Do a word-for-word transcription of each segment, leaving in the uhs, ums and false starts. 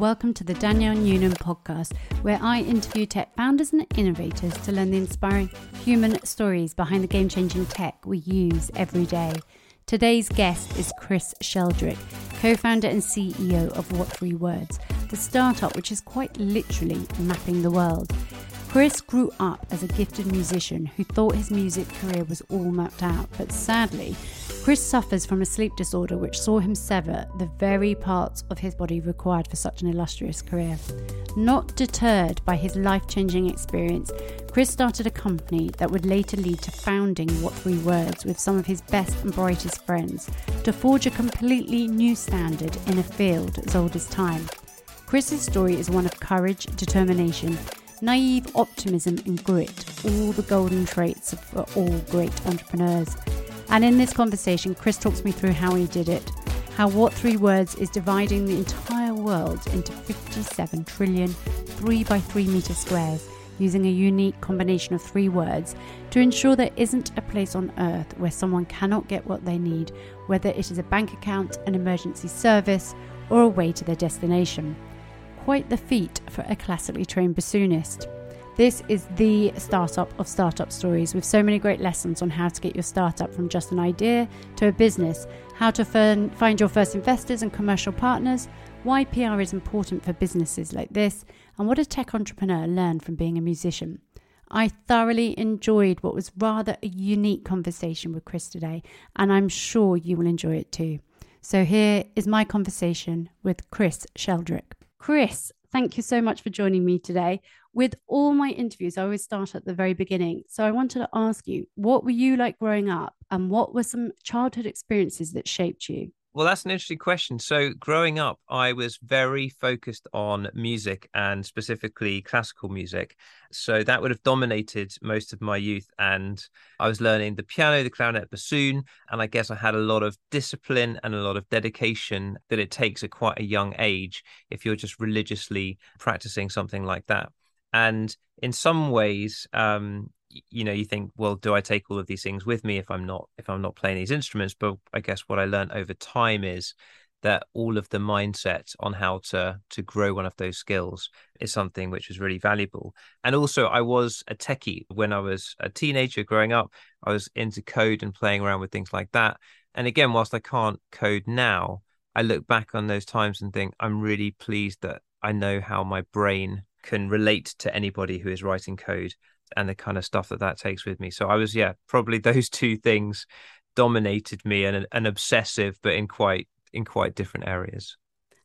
welcome to the Danielle Newnan podcast, where I interview tech founders and innovators to learn the inspiring human stories behind the game-changing tech we use every day. Today's guest is Chris Sheldrick, co-founder and C E O of What three words, the startup which is quite literally mapping the world. Chris grew up as a gifted musician who thought his music career was all mapped out, but sadly, Chris suffers from a sleep disorder which saw him sever the very parts of his body required for such an illustrious career. Not deterred by his life-changing experience, Chris started a company that would later lead to founding What three words with some of his best and brightest friends to forge a completely new standard in a field as old as time. Chris's story is one of courage, determination, naive optimism and grit, all the golden traits for all great entrepreneurs. And in this conversation, Chris talks me through how he did it, how What three words is dividing the entire world into fifty-seven trillion three by three meter squares using a unique combination of three words to ensure there isn't a place on earth where someone cannot get what they need, whether it is a bank account, an emergency service, or a way to their destination. Quite the feat for a classically trained bassoonist. This is the startup of startup stories, with so many great lessons on how to get your startup from just an idea to a business, how to find your first investors and commercial partners, why P R is important for businesses like this, and what a tech entrepreneur learned from being a musician. I thoroughly enjoyed what was rather a unique conversation with Chris today, and I'm sure you will enjoy it too. So here is my conversation with Chris Sheldrick. Chris, thank you so much for joining me today. With all my interviews, I always start at the very beginning. So I wanted to ask you, what were you like growing up, and what were some childhood experiences that shaped you? Well, that's an interesting question. So growing up, I was very focused on music and specifically classical music. So that would have dominated most of my youth. And I was learning the piano, the clarinet, bassoon. And I guess I had a lot of discipline and a lot of dedication that it takes at quite a young age if you're just religiously practicing something like that. And in some ways, um, you know, you think, well, do I take all of these things with me if I'm not if I'm not playing these instruments? But I guess what I learned over time is that all of the mindset on how to to grow one of those skills is something which is really valuable. And also, I was a techie when I was a teenager growing up. I was into code and playing around with things like that. And again, whilst I can't code now, I look back on those times and think I'm really pleased that I know how my brain can relate to anybody who is writing code and the kind of stuff that that takes with me. So I was, yeah, probably those two things dominated me, and an obsessive, but in quite in quite different areas.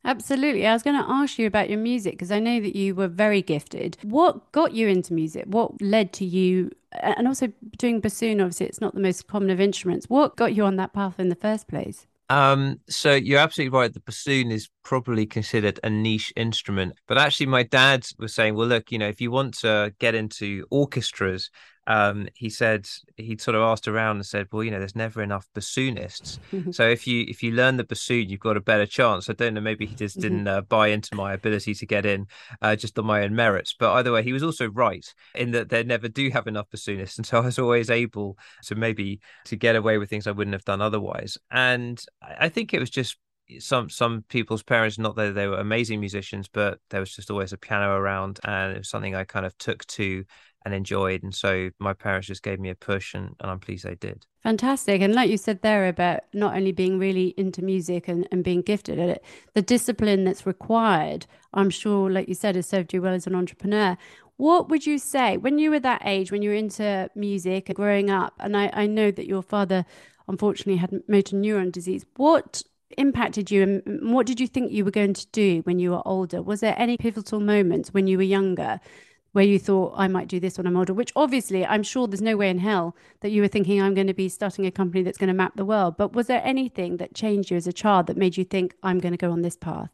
Absolutely. I was going to ask you about your music, because I know that you were very gifted. What got you into music? What led to you? And also doing bassoon, obviously, it's not the most common of instruments. What got you on that path in the first place? Um, so you're absolutely right. The bassoon is probably considered a niche instrument, but actually my dad was saying, well, look, you know, if you want to get into orchestras, um, he said, he sort of asked around and said, well, you know, there's never enough bassoonists. Mm-hmm. So if you, if you learn the bassoon, you've got a better chance. I don't know, maybe he just didn't mm-hmm. uh, buy into my ability to get in uh, just on my own merits. But either way, he was also right in that they never do have enough bassoonists. And so I was always able to maybe to get away with things I wouldn't have done otherwise. And I think it was just some some people's parents, not that they were amazing musicians, but there was just always a piano around, and it was something I kind of took to and enjoyed. And so my parents just gave me a push, and, and I'm pleased they did. Fantastic. And like you said there about not only being really into music and, and being gifted at it, the discipline that's required, I'm sure, like you said, has served you well as an entrepreneur. What would you say when you were that age, when you were into music and growing up? And I, I know that your father, unfortunately, had motor neuron disease. What impacted you, and what did you think you were going to do when you were older? Was there any pivotal moments when you were younger where you thought, I might do this when I'm older, which obviously I'm sure there's no way in hell that you were thinking, I'm going to be starting a company that's going to map the world. But was there anything that changed you as a child that made you think, I'm going to go on this path?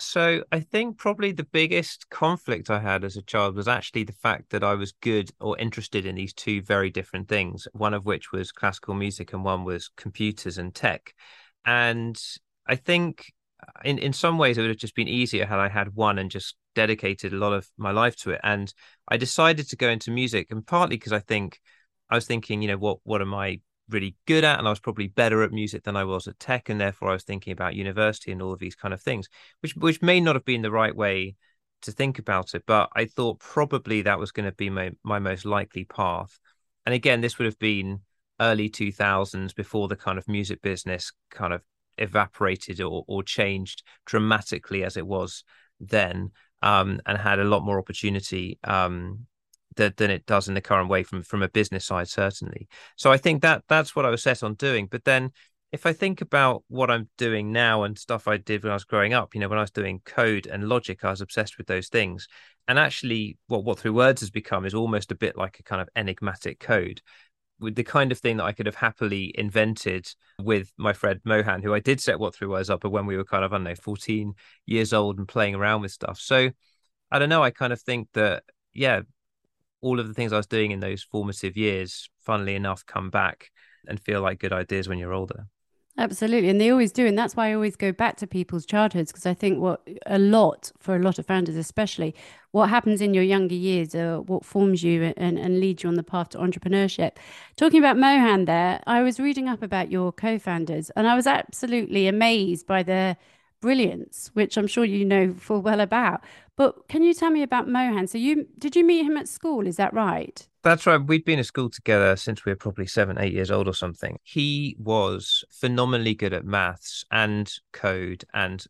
So I think probably the biggest conflict I had as a child was actually the fact that I was good or interested in these two very different things, one of which was classical music and one was computers and tech. And I think in, in some ways it would have just been easier had I had one and just dedicated a lot of my life to it. And I decided to go into music, and partly because I think I was thinking, you know, what what am I really good at, and I was probably better at music than I was at tech, and therefore I was thinking about university and all of these kind of things, which which may not have been the right way to think about it, but I thought probably that was going to be my, my most likely path. And again, this would have been early two thousands, before the kind of music business kind of evaporated or, or changed dramatically as it was then, um, and had a lot more opportunity um, that, than it does in the current way from, from a business side, certainly. So I think that that's what I was set on doing. But then if I think about what I'm doing now and stuff I did when I was growing up, you know, when I was doing code and logic, I was obsessed with those things. And actually what What three words has become is almost a bit like a kind of enigmatic code, with the kind of thing that I could have happily invented with my friend Mohan, who I did set What three words up, but when we were kind of, I don't know, fourteen years old and playing around with stuff. So I don't know, I kind of think that, yeah, all of the things I was doing in those formative years, funnily enough, come back and feel like good ideas when you're older. Absolutely. And they always do. And that's why I always go back to people's childhoods, because I think what a lot, for a lot of founders especially, what happens in your younger years or uh, what forms you and, and leads you on the path to entrepreneurship. Talking about Mohan there, I was reading up about your co-founders and I was absolutely amazed by their brilliance, which I'm sure you know full well about. But can you tell me about Mohan? So you did you meet him at school? Is that right? That's right. We'd been at school together since we were probably seven, eight years old or something. He was phenomenally good at maths and code and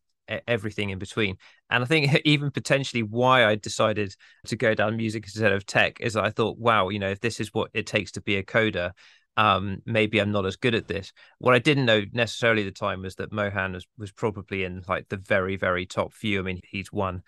everything in between. And I think even potentially why I decided to go down music instead of tech is that I thought, wow, you know, if this is what it takes to be a coder, um, maybe I'm not as good at this. What I didn't know necessarily at the time was that Mohan was, was probably in like the very, very top few. I mean, he's won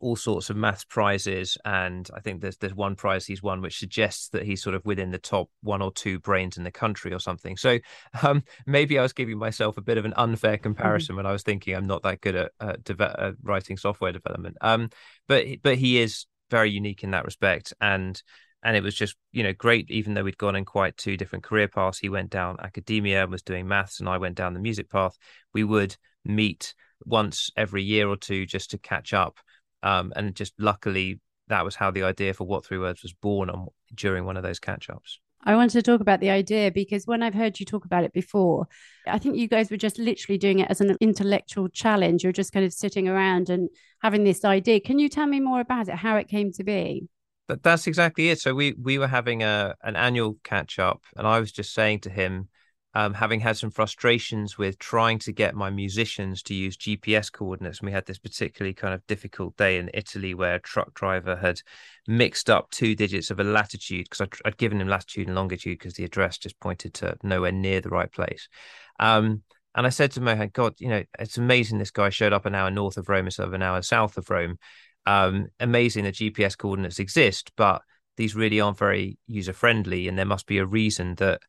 all sorts of maths prizes, and I think there's there's one prize he's won which suggests that he's sort of within the top one or two brains in the country or something. So um maybe I was giving myself a bit of an unfair comparison mm-hmm. when I was thinking I'm not that good at uh, de- uh, writing software development, um but but he is very unique in that respect, and and it was just, you know, great. Even though we'd gone in quite two different career paths, he went down academia and was doing maths, and I went down the music path. We would meet once every year or two just to catch up. Um, and just luckily, that was how the idea for What three words was born on, during one of those catch-ups. I wanted to talk about the idea because when I've heard you talk about it before, I think you guys were just literally doing it as an intellectual challenge. You're just kind of sitting around and having this idea. Can you tell me more about it, how it came to be? But that's exactly it. So we we were having a an annual catch-up, and I was just saying to him, Um, having had some frustrations with trying to get my musicians to use G P S coordinates. And we had this particularly kind of difficult day in Italy where a truck driver had mixed up two digits of a latitude, because I'd, I'd given him latitude and longitude because the address just pointed to nowhere near the right place. Um, and I said to Mohan, God, you know, it's amazing this guy showed up an hour north of Rome instead of an hour south of Rome. Um, amazing that G P S coordinates exist, but these really aren't very user-friendly, and there must be a reason that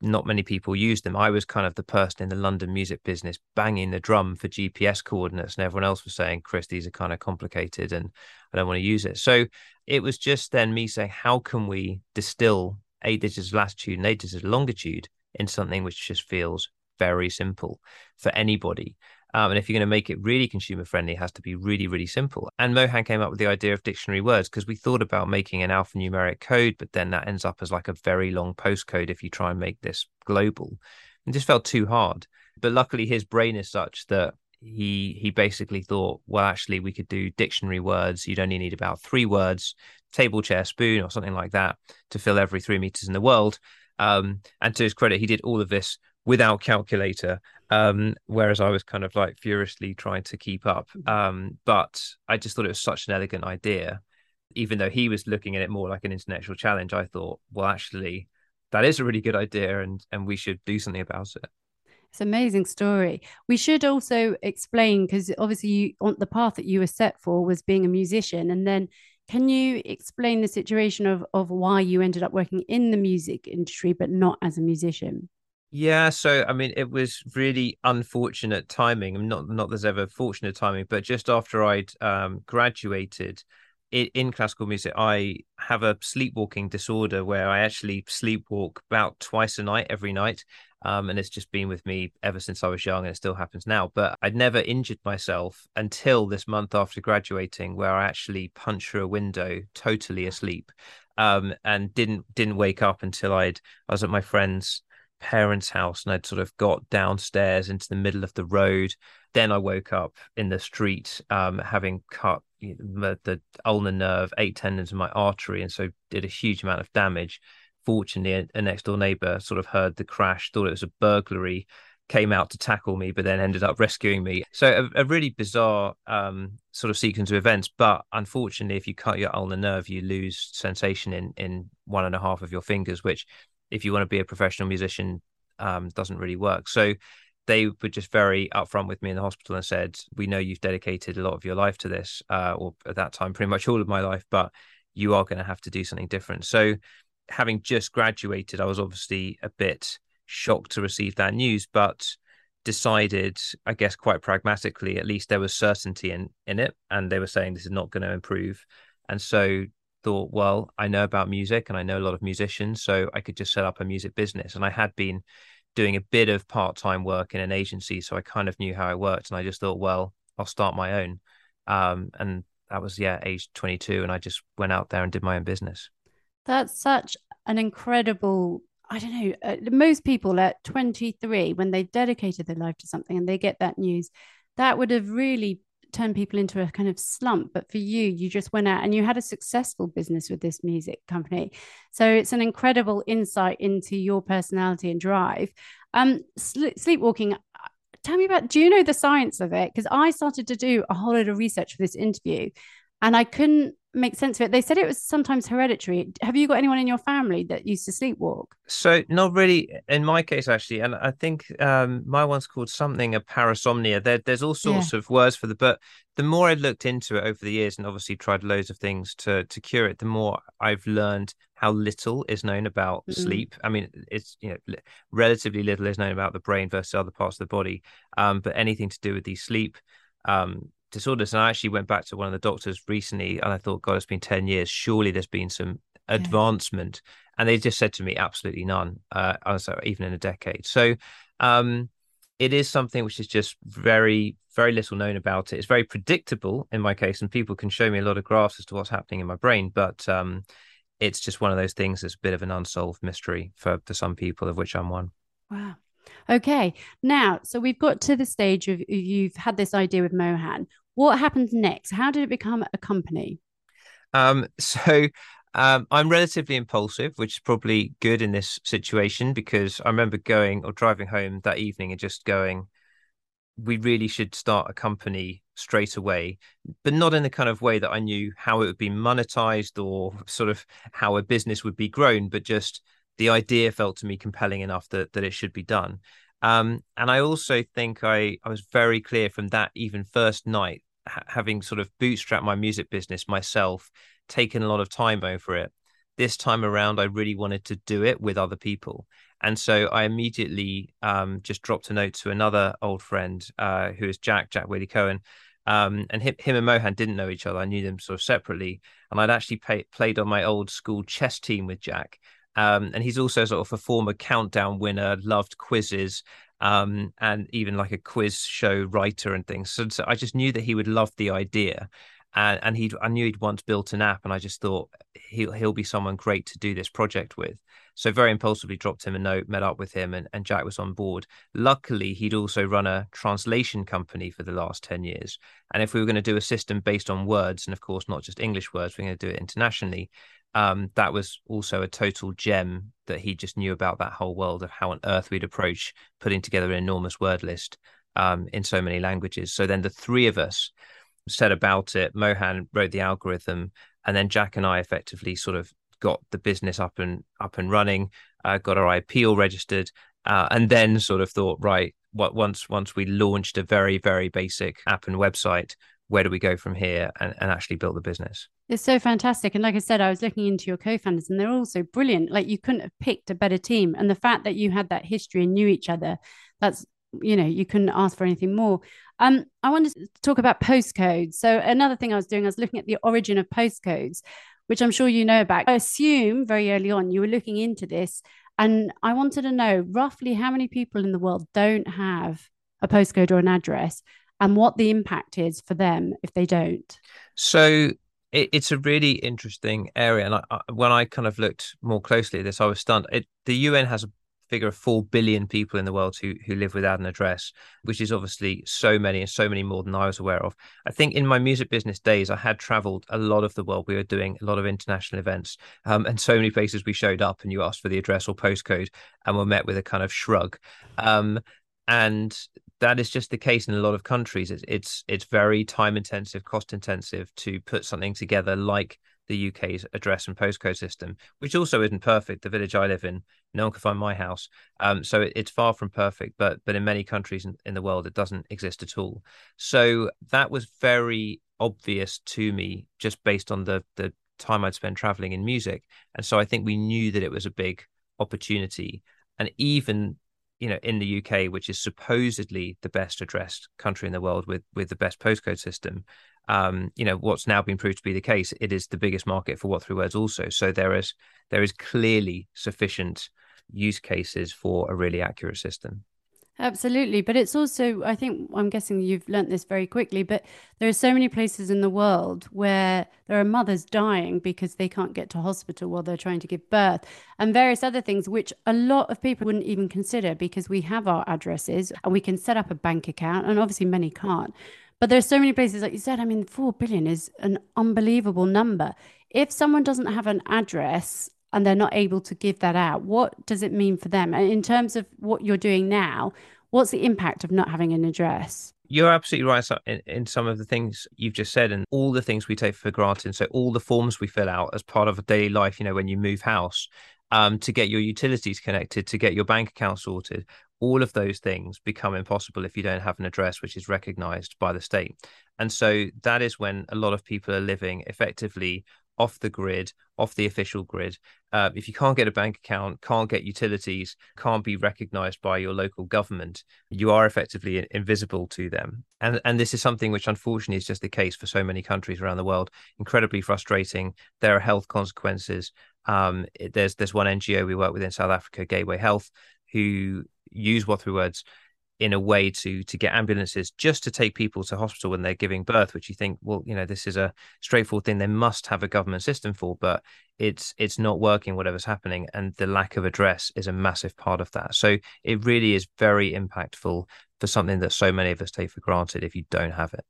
not many people use them. I was kind of the person in the London music business banging the drum for G P S coordinates, and everyone else was saying, Chris, these are kind of complicated and I don't want to use it. So it was just then me saying, how can we distill eight digits of latitude and eight digits of longitude in something which just feels very simple for anybody? Um, and if you're going to make it really consumer friendly, it has to be really, really simple. And Mohan came up with the idea of dictionary words, because we thought about making an alphanumeric code, but then that ends up as like a very long postcode if you try and make this global. It just felt too hard. But luckily his brain is such that he he basically thought, well, actually we could do dictionary words. You'd only need about three words, table, chair, spoon, or something like that to fill every three meters in the world. Um, and to his credit, he did all of this without calculator, um, whereas I was kind of like furiously trying to keep up. Um, but I just thought it was such an elegant idea. Even though he was looking at it more like an intellectual challenge, I thought, well, actually, that is a really good idea, and and we should do something about it. It's an amazing story. We should also explain, because obviously you, on the path that you were set for was being a musician, and then can you explain the situation of of why you ended up working in the music industry, but not as a musician? Yeah, so I mean, it was really unfortunate timing. I'm not not there's ever fortunate timing, but just after I'd um, graduated it, in classical music, I have a sleepwalking disorder where I actually sleepwalk about twice a night every night, um, and it's just been with me ever since I was young, and it still happens now. But I'd never injured myself until this month after graduating, where I actually punched through a window totally asleep, um, and didn't didn't wake up until I'd I was at my friend's parents' house, and I'd sort of got downstairs into the middle of the road. Then I woke up in the street, um, having cut you know, the ulnar nerve, eight tendons in my artery, and so did a huge amount of damage. Fortunately, a next-door neighbour sort of heard the crash, thought it was a burglary, came out to tackle me, but then ended up rescuing me. So a, a really bizarre um, sort of sequence of events. But unfortunately, if you cut your ulnar nerve, you lose sensation in, in one and a half of your fingers, which if you want to be a professional musician, um, doesn't really work. So they were just very upfront with me in the hospital and said, we know you've dedicated a lot of your life to this, uh, or at that time, pretty much all of my life, but you are going to have to do something different. So having just graduated, I was obviously a bit shocked to receive that news, but decided, I guess, quite pragmatically, at least there was certainty in, in it. And they were saying this is not going to improve. And so thought, well, I know about music and I know a lot of musicians, so I could just set up a music business. And I had been doing a bit of part-time work in an agency, so I kind of knew how it worked. And I just thought, well, I'll start my own. Um, and that was, yeah, age twenty-two. And I just went out there and did my own business. That's such an incredible, I don't know, uh, most people at twenty-three, when they've dedicated their life to something and they get that news, that would have really turned people into a kind of slump. But for you, you just went out and you had a successful business with this music company. So it's an incredible insight into your personality and drive. Um, sl- sleepwalking, tell me about, do you know the science of it? Because I started to do a whole lot of research for this interview and I couldn't make sense of it. They said it was sometimes hereditary. Have you got anyone in your family that used to sleepwalk? So not really in my case, actually. And I think um, my one's called something a parasomnia. There, there's all sorts yeah. of words for the, but the more I looked into it over the years and obviously tried loads of things to, to cure it, the more I've learned how little is known about mm-hmm. sleep. I mean, it's, you know, relatively little is known about the brain versus other parts of the body, um, but anything to do with the sleep um disorders. And I actually went back to one of the doctors recently and I thought, God, it's been ten years. Surely there's been some advancement. Yeah. And they just said to me, absolutely none. Uh, also, even in a decade. So um, it is something which is just very, very little known about it. It's very predictable in my case. And people can show me a lot of graphs as to what's happening in my brain. But um, it's just one of those things that's a bit of an unsolved mystery for, for some people, of which I'm one. Wow. Okay. Now, so we've got to the stage of you've had this idea with Mohan. What happened next? How did it become a company? Um, so um, I'm relatively impulsive, which is probably good in this situation, because I remember going or driving home that evening and just going, we really should start a company straight away, but not in the kind of way that I knew how it would be monetized or sort of how a business would be grown, but just the idea felt to me compelling enough that that it should be done. Um, and I also think I, I was very clear from that even first night, ha- having sort of bootstrapped my music business myself, taken a lot of time over it. This time around, I really wanted to do it with other people. And so I immediately um, just dropped a note to another old friend uh, who is Jack, Jack Whaley Cohen. Um, and him, him and Mohan didn't know each other. I knew them sort of separately. And I'd actually pay, played on my old school chess team with Jack. Um, and he's also sort of a former Countdown winner, loved quizzes, um, and even like a quiz show writer and things. So, so I just knew that he would love the idea, and and he I knew he'd once built an app, and I just thought he'll he'll be someone great to do this project with. So very impulsively dropped him a note, met up with him, and, and Jack was on board. Luckily, he'd also run a translation company for the last ten years. And if we were going to do a system based on words, and of course not just English words, we're going to do it internationally. Um, that was also a total gem that he just knew about, that whole world of how on earth we'd approach putting together an enormous word list um, in so many languages. So then the three of us set about it. Mohan wrote the algorithm, and then Jack and I effectively sort of got the business up and up and running, uh, got our I P all registered, uh, and then sort of thought, right, what once once we launched a very, very basic app and website, where do we go from here, and, and actually build the business. It's so fantastic. And like I said, I was looking into your co-founders and they're all so brilliant. Like you couldn't have picked a better team. And the fact that you had that history and knew each other, that's, you know, you couldn't ask for anything more. Um, I wanted to talk about postcodes. So another thing I was doing, I was looking at the origin of postcodes, which I'm sure you know about. I assume very early on you were looking into this. And I wanted to know roughly how many people in the world don't have a postcode or an address, and what the impact is for them if they don't. So it, it's a really interesting area. And I, I, when I kind of looked more closely at this, I was stunned. It, the U N has a figure of four billion people in the world who who live without an address, which is obviously so many and so many more than I was aware of. I think in my music business days, I had traveled a lot of the world. We were doing a lot of international events, um, and so many places we showed up and you asked for the address or postcode and were met with a kind of shrug. Um, and that is just the case in a lot of countries. It's it's, it's very time intensive, cost intensive to put something together like the U K's address and postcode system, which also isn't perfect. The village I live in, no one can find my house. Um, so it, it's far from perfect, but but in many countries in, in the world, it doesn't exist at all. So that was very obvious to me just based on the, the time I'd spent traveling in music. And so I think we knew that it was a big opportunity. And even, you know, in the U K, which is supposedly the best addressed country in the world with with the best postcode system, Um, you know, what's now been proved to be the case, it is the biggest market for What three words also. So there is there is clearly sufficient use cases for a really accurate system. Absolutely. But it's also, I think, I'm guessing you've learnt this very quickly, but there are so many places in the world where there are mothers dying because they can't get to hospital while they're trying to give birth and various other things, which a lot of people wouldn't even consider because we have our addresses and we can set up a bank account, and obviously many can't. But there's so many places, like you said, I mean, four billion is an unbelievable number. If someone doesn't have an address and they're not able to give that out, what does it mean for them? And in terms of what you're doing now, what's the impact of not having an address? You're absolutely right in, in some of the things you've just said and all the things we take for granted. So all the forms we fill out as part of a daily life, you know, when you move house, um, to get your utilities connected, to get your bank account sorted, all of those things become impossible if you don't have an address which is recognized by the state. And so that is when a lot of people are living effectively off the grid, off the official grid. Uh, if you can't get a bank account, can't get utilities, can't be recognized by your local government, you are effectively invisible to them. And, and this is something which unfortunately is just the case for so many countries around the world. Incredibly frustrating. There are health consequences. Um, it, there's, there's one N G O we work with in South Africa, Gateway Health, who use What three words in a way to to get ambulances just to take people to hospital when they're giving birth, which you think, well, you know, this is a straightforward thing they must have a government system for, but it's it's not working, whatever's happening. And the lack of address is a massive part of that. So it really is very impactful for something that so many of us take for granted if you don't have it.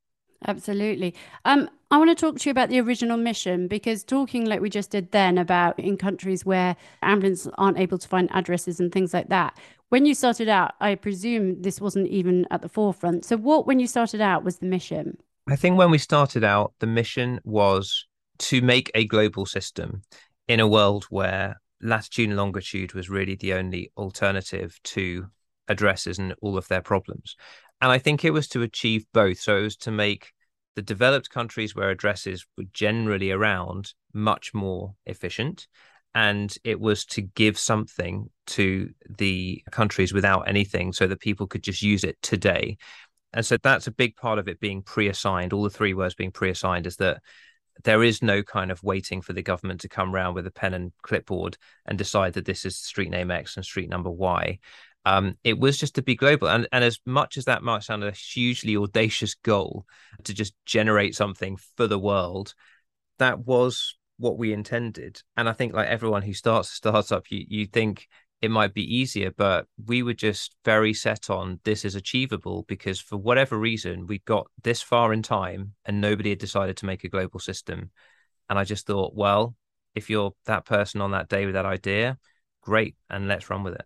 Absolutely. Um, I want to talk to you about the original mission, because talking like we just did then about in countries where ambulances aren't able to find addresses and things like that, when you started out, I presume this wasn't even at the forefront. So what, when you started out, was the mission? I think when we started out, the mission was to make a global system in a world where latitude and longitude was really the only alternative to addresses and all of their problems. And I think it was to achieve both. So it was to make the developed countries where addresses were generally around much more efficient. And it was to give something to the countries without anything so that people could just use it today. And so that's a big part of it being pre-assigned, all the three words being pre-assigned, is that there is no kind of waiting for the government to come round with a pen and clipboard and decide that this is street name X and street number Y. Um, it was just to be global. And, and as much as that might sound a hugely audacious goal to just generate something for the world, that was what we intended. And I think like everyone who starts a startup, you, you think it might be easier, but we were just very set on this is achievable, because for whatever reason, we got this far in time and nobody had decided to make a global system. And I just thought, well, if you're that person on that day with that idea, great. And let's run with it.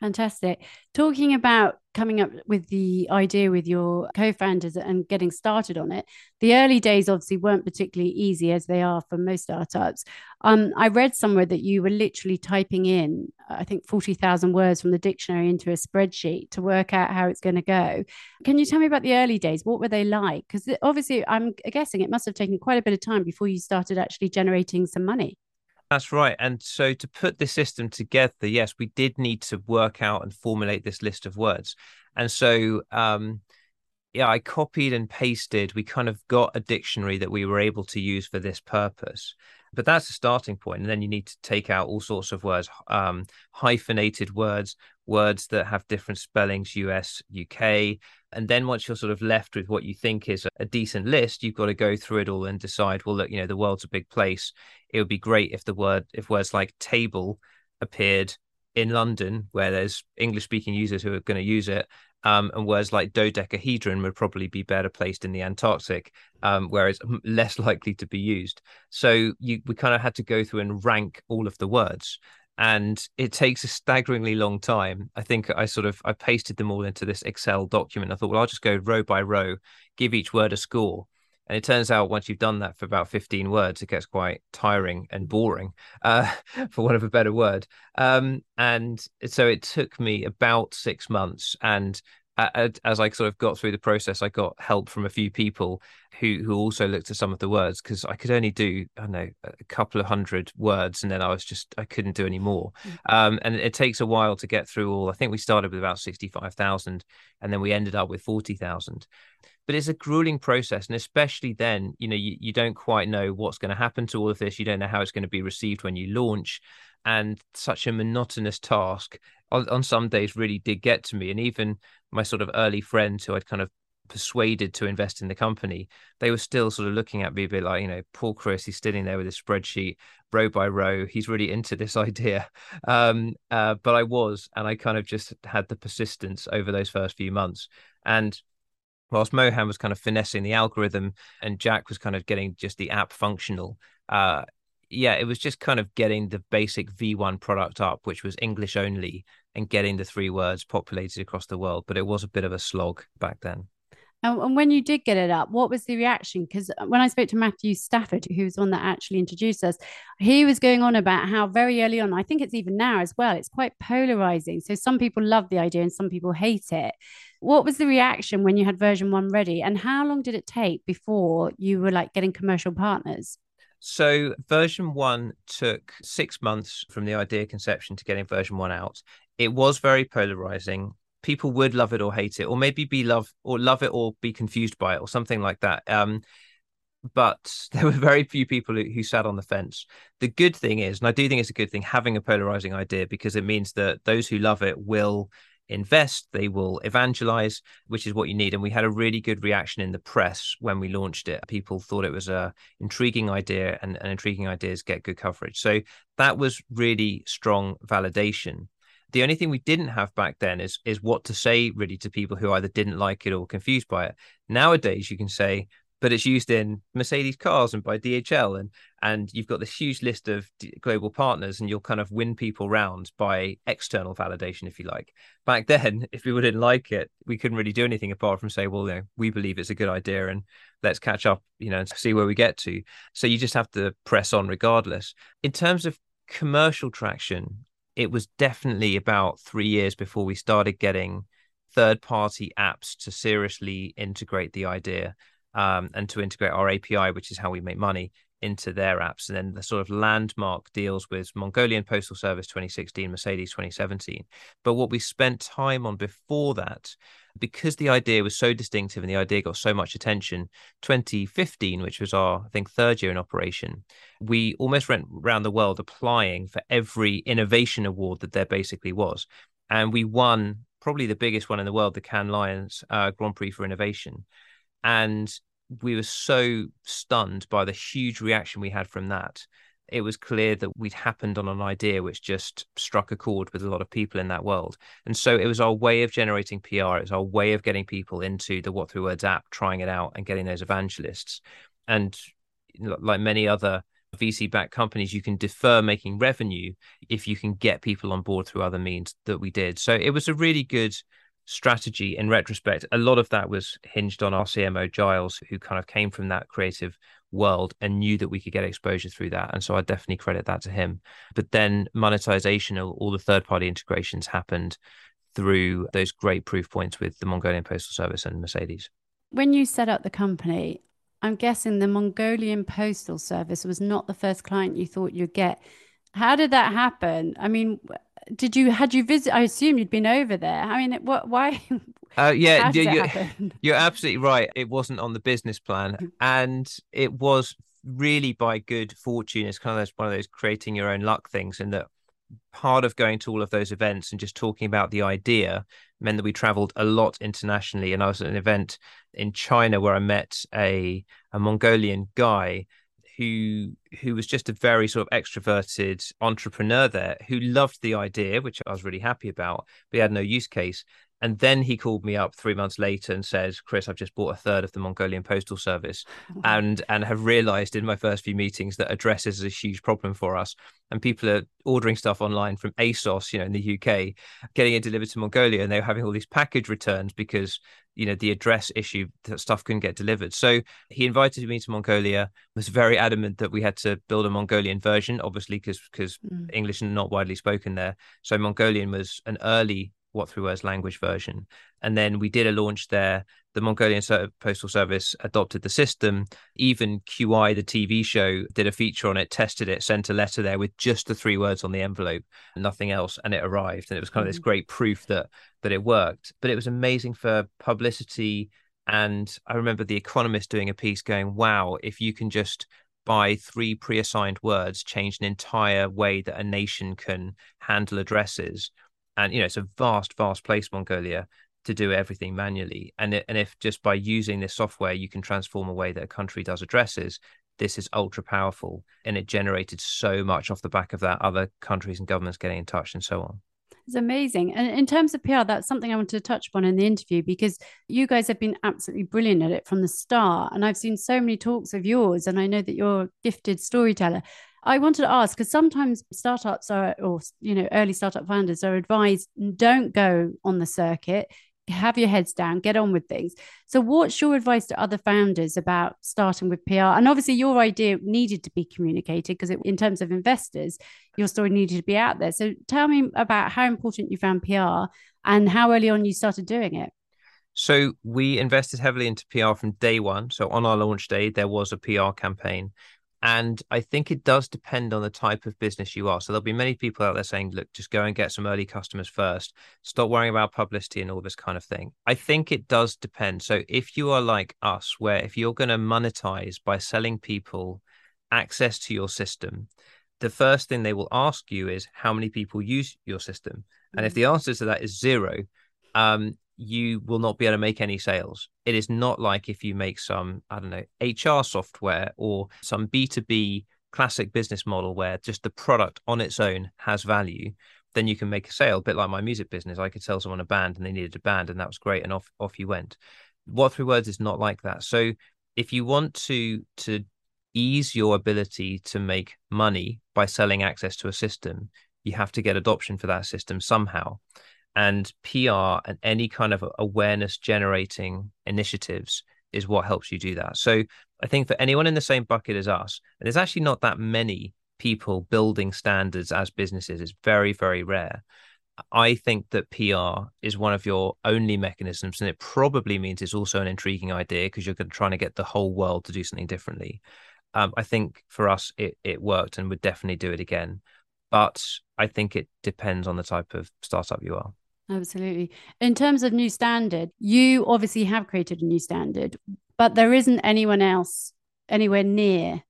Fantastic. Talking about coming up with the idea with your co-founders and getting started on it, the early days obviously weren't particularly easy, as they are for most startups. Um, I read somewhere that you were literally typing in, I think, forty thousand words from the dictionary into a spreadsheet to work out how it's going to go. Can you tell me about the early days? What were they like? Because obviously, I'm guessing it must have taken quite a bit of time before you started actually generating some money. That's right. And so to put this system together, yes, we did need to work out and formulate this list of words. And so, um, yeah, I copied and pasted. We kind of got a dictionary that we were able to use for this purpose. But that's a starting point. And then you need to take out all sorts of words, um, hyphenated words, words that have different spellings, U S, U K. And then once you're sort of left with what you think is a decent list, you've got to go through it all and decide, well, look, you know, the world's a big place. It would be great if the word, if words like table appeared in London where there's English speaking users who are going to use it. Um, and words like dodecahedron would probably be better placed in the Antarctic, um, where it's less likely to be used. So you, we kind of had to go through and rank all of the words. And it takes a staggeringly long time. I think I sort of, I pasted them all into this Excel document. I thought, well, I'll just go row by row, give each word a score. And it turns out once you've done that for about fifteen words, it gets quite tiring and boring, uh, for want of a better word. Um, and so it took me about six months. And as I sort of got through the process, I got help from a few people who who also looked at some of the words, because I could only do, I don't know, a couple of hundred words. And then I was just, I couldn't do any more. Um, and it takes a while to get through all. I think we started with about sixty-five thousand and then we ended up with forty thousand. But it's a grueling process. And especially then, you know, you, you don't quite know what's going to happen to all of this. You don't know how it's going to be received when you launch. And such a monotonous task on, on some days really did get to me. And even my sort of early friends who I'd kind of persuaded to invest in the company, they were still sort of looking at me a bit like, you know, poor Chris, he's sitting there with his spreadsheet row by row. He's really into this idea. Um, uh, but I was, and I kind of just had the persistence over those first few months. And whilst Mohan was kind of finessing the algorithm and Jack was kind of getting just the app functional, uh, yeah, it was just kind of getting the basic V one product up, which was English only, and getting the three words populated across the world. But it was a bit of a slog back then. And when you did get it up, what was the reaction? Because when I spoke to Matthew Stafford, who was one that actually introduced us, he was going on about how very early on, I think it's even now as well, it's quite polarizing. So some people love the idea and some people hate it. What was the reaction when you had version one ready? And how long did it take before you were like getting commercial partners? So version one took six months from the idea conception to getting version one out. It was very polarizing. People would love it or hate it, or maybe be love or love it or be confused by it or something like that. Um, but there were very few people who, who sat on the fence. The good thing is, and I do think it's a good thing, having a polarizing idea, because it means that those who love it will invest, they will evangelize, which is what you need. And we had a really good reaction in the press when we launched it. People thought it was a intriguing idea, and, and intriguing ideas get good coverage. So that was really strong validation. The only thing we didn't have back then is is what to say really to people who either didn't like it or were confused by it. Nowadays you can say, but it's used in Mercedes cars and by D H L, and and you've got this huge list of d- global partners, and you'll kind of win people round by external validation, if you like. Back then, if people didn't like it, we couldn't really do anything apart from say, well, you know, we believe it's a good idea, and let's catch up, you know, and see where we get to. So you just have to press on regardless. In terms of commercial traction, it was definitely about three years before we started getting third-party apps to seriously integrate the idea. Um, and to integrate our A P I, which is how we make money, into their apps. And then the sort of landmark deals with Mongolian Postal Service twenty sixteen, Mercedes twenty seventeen. But what we spent time on before that, because the idea was so distinctive and the idea got so much attention, twenty fifteen, which was our, I think, third year in operation, we almost went around the world applying for every innovation award that there basically was. And we won probably the biggest one in the world, the Cannes Lions uh, Grand Prix for Innovation. And we were so stunned by the huge reaction we had from that. It was clear that we'd happened on an idea which just struck a chord with a lot of people in that world. And so it was our way of generating P R. It was our way of getting people into the What three words app, trying it out and getting those evangelists. And like many other V C-backed companies, you can defer making revenue if you can get people on board through other means that we did. So it was a really good strategy in retrospect. A lot of that was hinged on our C M O Giles, who kind of came from that creative world and knew that we could get exposure through that. And so I definitely credit that to him. But then monetization, all the third-party integrations happened through those great proof points with the Mongolian Postal Service and Mercedes. When you set up the company, I'm guessing the Mongolian Postal Service was not the first client you thought you'd get. How did that happen? I mean, Did you, had you visit? I assume you'd been over there. I mean, what, why? Uh, yeah, you're, you're absolutely right. It wasn't on the business plan. And it was really by good fortune. It's kind of one of those creating your own luck things. And that part of going to all of those events and just talking about the idea meant that we traveled a lot internationally. And I was at an event in China where I met a, a Mongolian guy who who was just a very sort of extroverted entrepreneur there who loved the idea, which I was really happy about, but he had no use case. And then he called me up three months later and says, Chris, I've just bought a third of the Mongolian Postal Service and and have realized in my first few meetings that addresses is a huge problem for us. And people are ordering stuff online from ASOS, you know, in the U K, getting it delivered to Mongolia. And they were having all these package returns because, you know, the address issue, that stuff couldn't get delivered. So he invited me to Mongolia, was very adamant that we had to build a Mongolian version, obviously, because because mm. English is not widely spoken there. So Mongolian was an early What three words language version. And then we did a launch there. The Mongolian Postal Service adopted the system. Even Q I, the T V show, did a feature on it, tested it, sent a letter there with just the three words on the envelope, nothing else. And it arrived. And it was kind of this great proof that that it worked. But it was amazing for publicity. And I remember The Economist doing a piece going, wow, if you can just by three pre-assigned words, change an entire way that a nation can handle addresses. And, you know, it's a vast, vast place, Mongolia, to do everything manually. And, it, and if just by using this software, you can transform a way that a country does addresses, this is ultra powerful. And it generated so much off the back of that, other countries and governments getting in touch and so on. It's amazing. And in terms of P R, that's something I wanted to touch upon in the interview, because you guys have been absolutely brilliant at it from the start. And I've seen so many talks of yours, and I know that you're a gifted storyteller. I wanted to ask, because sometimes startups are, or, you know, early startup founders are advised, don't go on the circuit, have your heads down, get on with things. So what's your advice to other founders about starting with P R? And obviously your idea needed to be communicated, because in terms of investors, your story needed to be out there. So tell me about how important you found P R and how early on you started doing it. So we invested heavily into P R from day one. So on our launch day, there was a P R campaign. And I think it does depend on the type of business you are. So there'll be many people out there saying, look, just go and get some early customers first. Stop worrying about publicity and all this kind of thing. I think it does depend. So if you are like us, where if you're going to monetize by selling people access to your system, the first thing they will ask you is how many people use your system. Mm-hmm. And if the answer to that is zero, um, you will not be able to make any sales. It is not like if you make some, I don't know, H R software or some B two B classic business model where just the product on its own has value, then you can make a sale. A bit like my music business, I could sell someone a band and they needed a band and that was great and off off you went. What three words is not like that. So if you want to to ease your ability to make money by selling access to a system, you have to get adoption for that system somehow. And P R and any kind of awareness generating initiatives is what helps you do that. So I think for anyone in the same bucket as us, and there's actually not that many people building standards as businesses, it's very, very rare. I think that P R is one of your only mechanisms, and it probably means it's also an intriguing idea because you're trying to get the whole world to do something differently. Um, I think for us, it, it worked and would definitely do it again. But I think it depends on the type of startup you are. Absolutely. In terms of new standard, you obviously have created a new standard, but there isn't anyone else anywhere near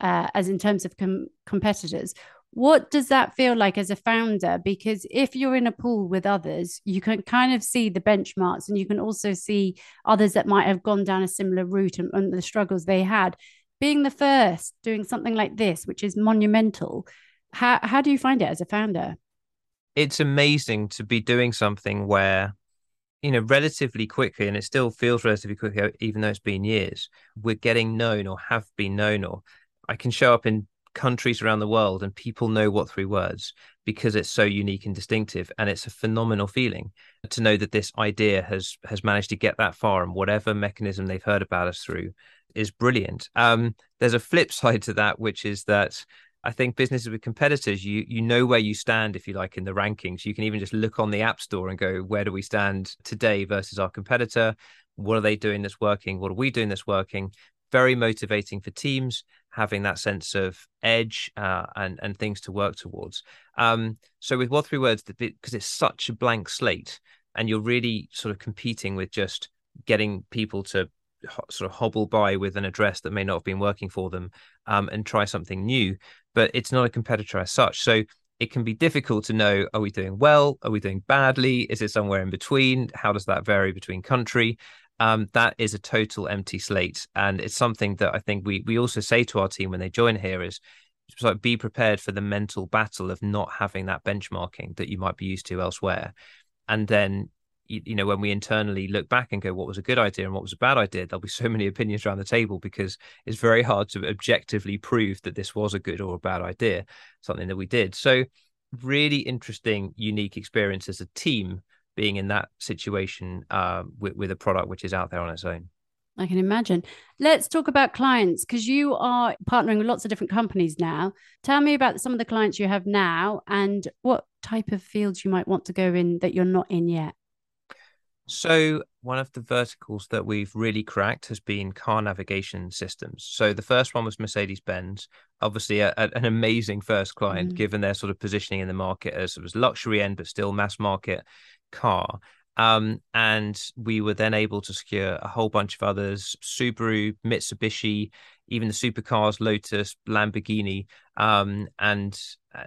uh, as in terms of com- competitors. What does that feel like as a founder? Because if you're in a pool with others, you can kind of see the benchmarks and you can also see others that might have gone down a similar route and, and the struggles they had. Being the first, doing something like this, which is monumental, how, how do you find it as a founder? It's amazing to be doing something where, you know, relatively quickly, and it still feels relatively quickly, even though it's been years, we're getting known or have been known, or I can show up in countries around the world and people know What three words because it's so unique and distinctive. And it's a phenomenal feeling to know that this idea has has managed to get that far, and whatever mechanism they've heard about us through is brilliant. Um, there's a flip side to that, which is that I think businesses with competitors, you you know where you stand, if you like, in the rankings. You can even just look on the App Store and go, where do we stand today versus our competitor? What are they doing that's working? What are we doing that's working? Very motivating for teams, having that sense of edge uh, and, and things to work towards. Um, so with What three words, because it's such a blank slate and you're really sort of competing with just getting people to sort of hobble by with an address that may not have been working for them um, and try something new, but it's not a competitor as such. So it can be difficult to know, are we doing well? Are we doing badly? Is it somewhere in between? How does that vary between country? um, that is a total empty slate. And it's something that I think we we also say to our team when they join here is, like, be prepared for the mental battle of not having that benchmarking that you might be used to elsewhere. And then, you, you know, when we internally look back and go, what was a good idea and what was a bad idea, there'll be so many opinions around the table, because it's very hard to objectively prove that this was a good or a bad idea, something that we did. So really interesting, unique experience as a team being in that situation uh, with, with a product which is out there on its own. I can imagine. Let's talk about clients, because you are partnering with lots of different companies now. Tell me about some of the clients you have now and what type of fields you might want to go in that you're not in yet. So one of the verticals that we've really cracked has been car navigation systems. So the first one was Mercedes-Benz, obviously a, a, an amazing first client, mm. given their sort of positioning in the market as it was luxury end, but still mass market car. Um, and we were then able to secure a whole bunch of others, Subaru, Mitsubishi, even the supercars, Lotus, Lamborghini, um, and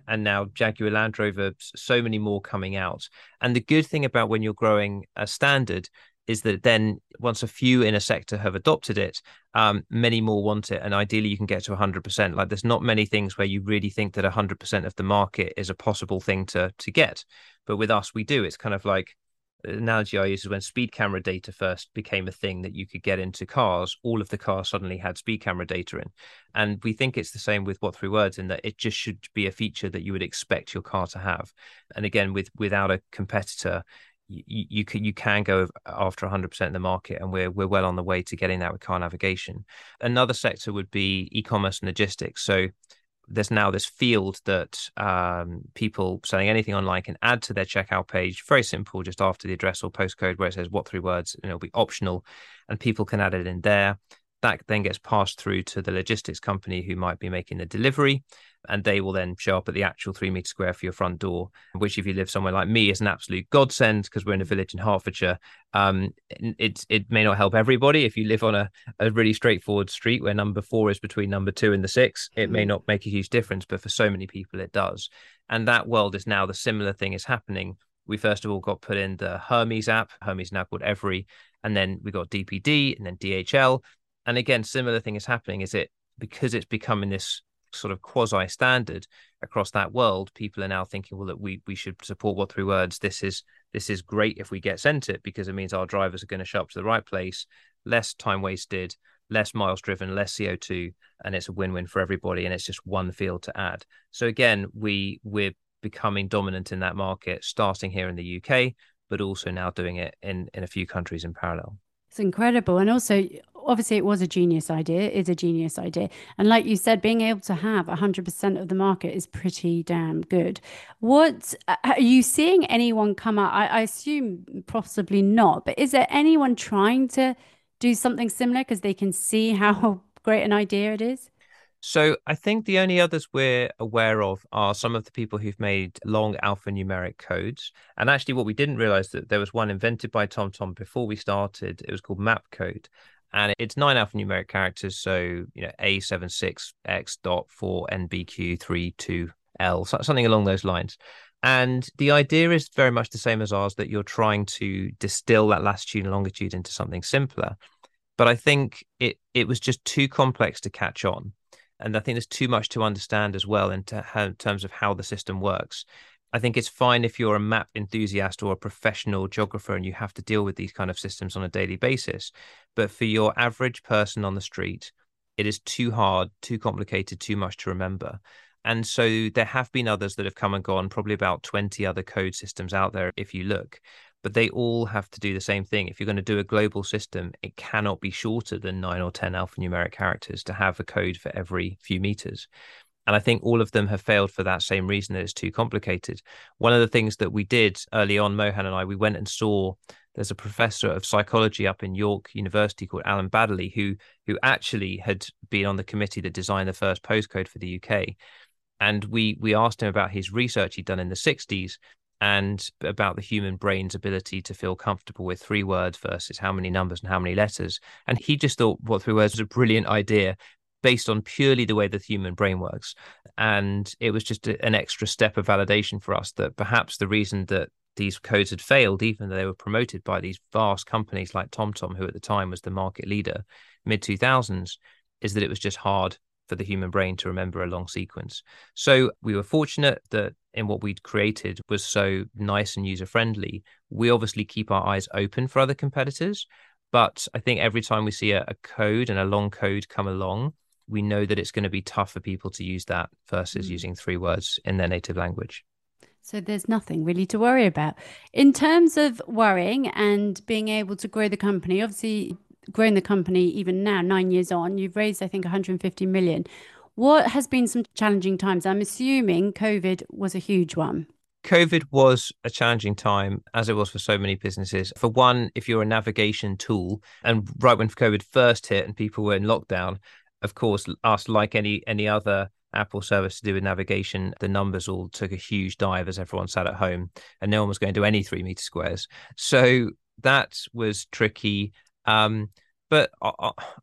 and now Jaguar, Land Rover, so many more coming out. And the good thing about when you're growing a standard is that then once a few in a sector have adopted it, um, many more want it. And ideally, you can get to one hundred percent. Like, there's not many things where you really think that one hundred percent of the market is a possible thing to to get. But with us, we do. It's kind of like, the analogy I use is when speed camera data first became a thing that you could get into cars, all of the cars suddenly had speed camera data in. And we think it's the same with What three words, in that it just should be a feature that you would expect your car to have. And again, with without a competitor, you, you can you can go after one hundred percent of the market, and we're we're well on the way to getting that with car navigation. Another sector would be e-commerce and logistics. So there's now this field that um, people selling anything online can add to their checkout page. Very simple, just after the address or postcode where it says what three words, and it'll be optional, and people can add it in there. That then gets passed through to the logistics company who might be making the delivery, and they will then show up at the actual three meter square for your front door, which, if you live somewhere like me, is an absolute godsend, because we're in a village in Hertfordshire. Um, it, it may not help everybody. If you live on a, a really straightforward street where number four is between number two and the six, it may not make a huge difference, but for so many people it does. And that world is now, the similar thing is happening. We first of all got put in the Hermes app, Hermes now called Evri, and then we got D P D and then D H L. And again, similar thing is happening, is it because it's becoming this sort of quasi standard across that world, people are now thinking, well, that we we should support What three words. This is this is great if we get sent it, because it means our drivers are going to show up to the right place, less time wasted, less miles driven, less C O two, and it's a win-win for everybody. And it's just one field to add. So again, we we're becoming dominant in that market, starting here in the U K, but also now doing it in in a few countries in parallel. It's incredible. And also, obviously, it was a genius idea, is a genius idea. And like you said, being able to have one hundred percent of the market is pretty damn good. What are you seeing anyone come up? I, I assume possibly not. But is there anyone trying to do something similar because they can see how great an idea it is? So I think the only others we're aware of are some of the people who've made long alphanumeric codes. And actually what we didn't realize, that there was one invented by TomTom before we started. It was called MapCode. And it's nine alphanumeric characters. So, you know, A seven six X dot four N B Q three two L, something along those lines. And the idea is very much the same as ours, that you're trying to distill that latitude and longitude into something simpler. But I think it it was just too complex to catch on. And I think there's too much to understand as well in, how, in terms of how the system works. I think it's fine if you're a map enthusiast or a professional geographer and you have to deal with these kind of systems on a daily basis. But for your average person on the street, it is too hard, too complicated, too much to remember. And so there have been others that have come and gone, probably about twenty other code systems out there if you look. But they all have to do the same thing. If you're going to do a global system, it cannot be shorter than nine or ten alphanumeric characters to have a code for every few meters. And I think all of them have failed for that same reason, that it's too complicated. One of the things that we did early on, Mohan and I, we went and saw, there's a professor of psychology up in York University called Alan Baddeley, who, who actually had been on the committee that designed the first postcode for the U K. And we we asked him about his research he'd done in the sixties, and about the human brain's ability to feel comfortable with three words versus how many numbers and how many letters. And he just thought what three words was a brilliant idea based on purely the way the human brain works. And it was just a, an extra step of validation for us that perhaps the reason that these codes had failed, even though they were promoted by these vast companies like TomTom, who at the time was the market leader, mid two thousands, is that it was just hard for the human brain to remember a long sequence. So we were fortunate that in what we'd created was so nice and user-friendly. We obviously keep our eyes open for other competitors, but I think every time we see a, a code and a long code come along, we know that it's going to be tough for people to use that versus mm-hmm. using three words in their native language. So there's nothing really to worry about. In terms of worrying and being able to grow the company, obviously growing the company even now, nine years on, you've raised, I think, one hundred fifty million. What has been some challenging times? I'm assuming COVID was a huge one. COVID was a challenging time, as it was for so many businesses. For one, if you're a navigation tool, and right when COVID first hit and people were in lockdown, of course, us, like any any other Apple service to do with navigation, the numbers all took a huge dive as everyone sat at home and no one was going to do any three meter squares. So that was tricky. Um, but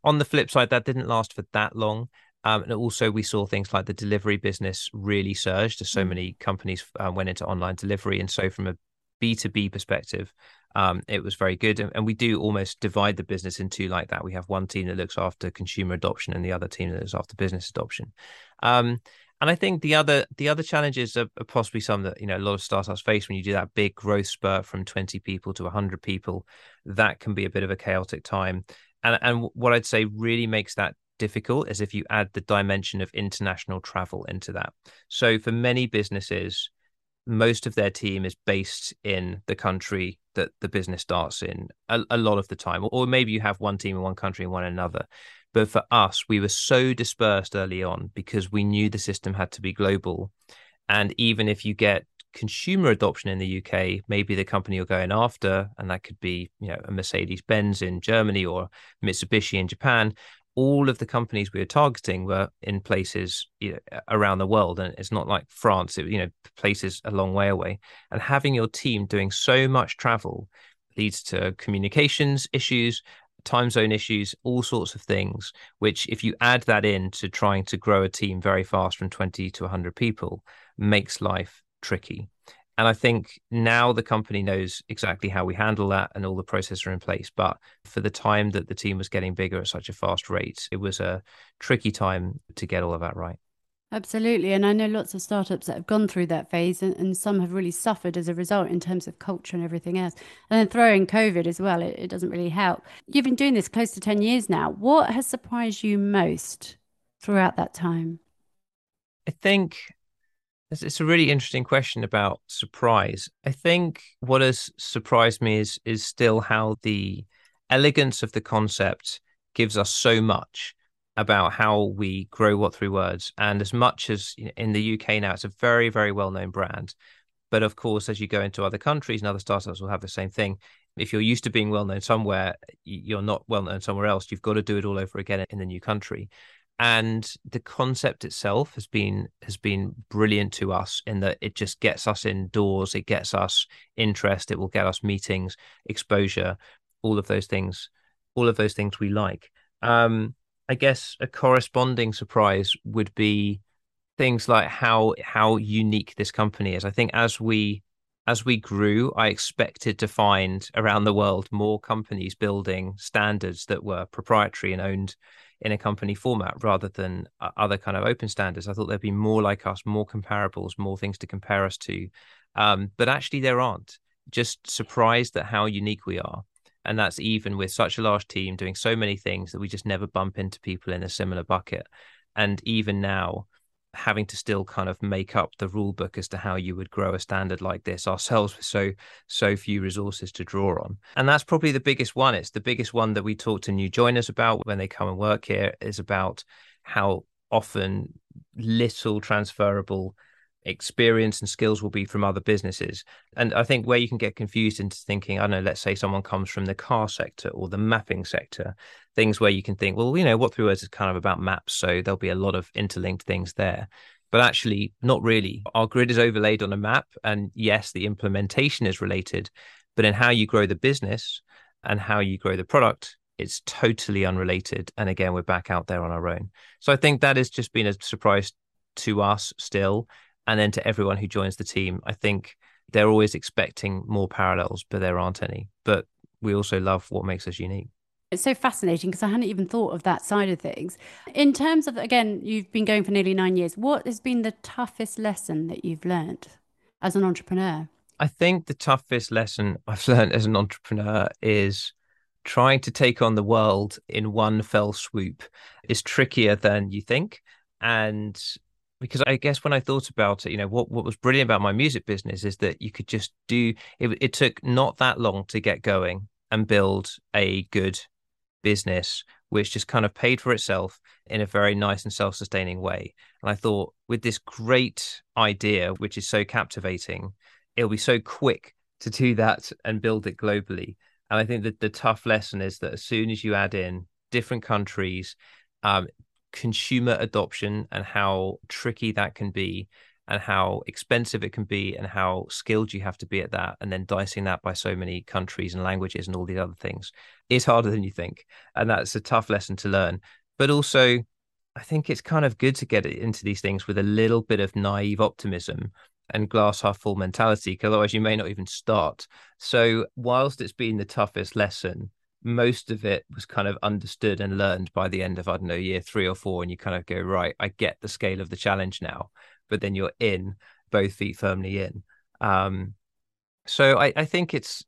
on the flip side, that didn't last for that long. Um, and also we saw things like the delivery business really surged as so many companies uh, went into online delivery. And so from a B two B perspective, um, it was very good. And, and we do almost divide the business in two like that. We have one team that looks after consumer adoption and the other team that looks after business adoption. Um, and I think the other the other challenges are, are possibly some that, you know, a lot of startups face when you do that big growth spurt from twenty people to one hundred people. That can be a bit of a chaotic time. And, and what I'd say really makes that difficult is if you add the dimension of international travel into that. So for many businesses, most of their team is based in the country that the business starts in a, a lot of the time, or maybe you have one team in one country and one in another. But for us, we were so dispersed early on because we knew the system had to be global. And even if you get consumer adoption in the U K, maybe the company you're going after, and that could be, you know, a Mercedes-Benz in Germany or Mitsubishi in Japan, all of the companies we were targeting were in places, you know, around the world. And it's not like France, it, you know, places a long way away. And having your team doing so much travel leads to communications issues, time zone issues, all sorts of things, which if you add that in to trying to grow a team very fast from twenty to one hundred people, makes life tricky. And I think now the company knows exactly how we handle that and all the processes are in place. But for the time that the team was getting bigger at such a fast rate, it was a tricky time to get all of that right. Absolutely. And I know lots of startups that have gone through that phase and, and some have really suffered as a result in terms of culture and everything else. And then throwing COVID as well, it, it doesn't really help. You've been doing this close to ten years now. What has surprised you most throughout that time? I think... It's a really interesting question about surprise. I think what has surprised me is is still how the elegance of the concept gives us so much about how we grow what three words. And as much as in the U K now, it's a very, very well-known brand. But of course, as you go into other countries and other startups will have the same thing. If you're used to being well-known somewhere, you're not well-known somewhere else. You've got to do it all over again in the new country. And the concept itself has been has been brilliant to us in that it just gets us indoors, it gets us interest, it will get us meetings, exposure, all of those things, all of those things we like. Um, I guess a corresponding surprise would be things like how how unique this company is. I think as we as we grew, I expected to find around the world more companies building standards that were proprietary and owned in a company format rather than other kind of open standards. I thought there'd be more like us, more comparables, more things to compare us to. Um, but actually there aren't. Just surprised at how unique we are. And that's even with such a large team doing so many things that we just never bump into people in a similar bucket. And even now, having to still kind of make up the rule book as to how you would grow a standard like this ourselves with so so few resources to draw on. And that's probably the biggest one. It's the biggest one that we talk to new joiners about when they come and work here, is about how often little transferable experience and skills will be from other businesses. And I think where you can get confused into thinking, I don't know, let's say someone comes from the car sector or the mapping sector, things where you can think, well, you know, what three words is kind of about maps, so there'll be a lot of interlinked things there. But actually, not really. Our grid is overlaid on a map, and yes, the implementation is related, but in how you grow the business and how you grow the product, it's totally unrelated. And again, we're back out there on our own. So I think that has just been a surprise to us still. And then to everyone who joins the team, I think they're always expecting more parallels, but there aren't any. But we also love what makes us unique. It's so fascinating because I hadn't even thought of that side of things. In terms of, again, you've been going for nearly nine years. What has been the toughest lesson that you've learned as an entrepreneur? I think the toughest lesson I've learned as an entrepreneur is trying to take on the world in one fell swoop is trickier than you think. And because I guess when I thought about it, you know, what, what was brilliant about my music business is that you could just do, it, it took not that long to get going and build a good business, which just kind of paid for itself in a very nice and self-sustaining way. And I thought with this great idea, which is so captivating, it'll be so quick to do that and build it globally. And I think that the tough lesson is that as soon as you add in different countries, um, consumer adoption and how tricky that can be and how expensive it can be and how skilled you have to be at that, and then dicing that by so many countries and languages and all these other things is harder than you think. And that's a tough lesson to learn. But also, I think it's kind of good to get into these things with a little bit of naive optimism and glass half full mentality, because otherwise you may not even start. So whilst it's been the toughest lesson, most of it was kind of understood and learned by the end of, I don't know, year three or four. And you kind of go, right, I get the scale of the challenge now, but then you're in, both feet firmly in. Um, so I, I think it's,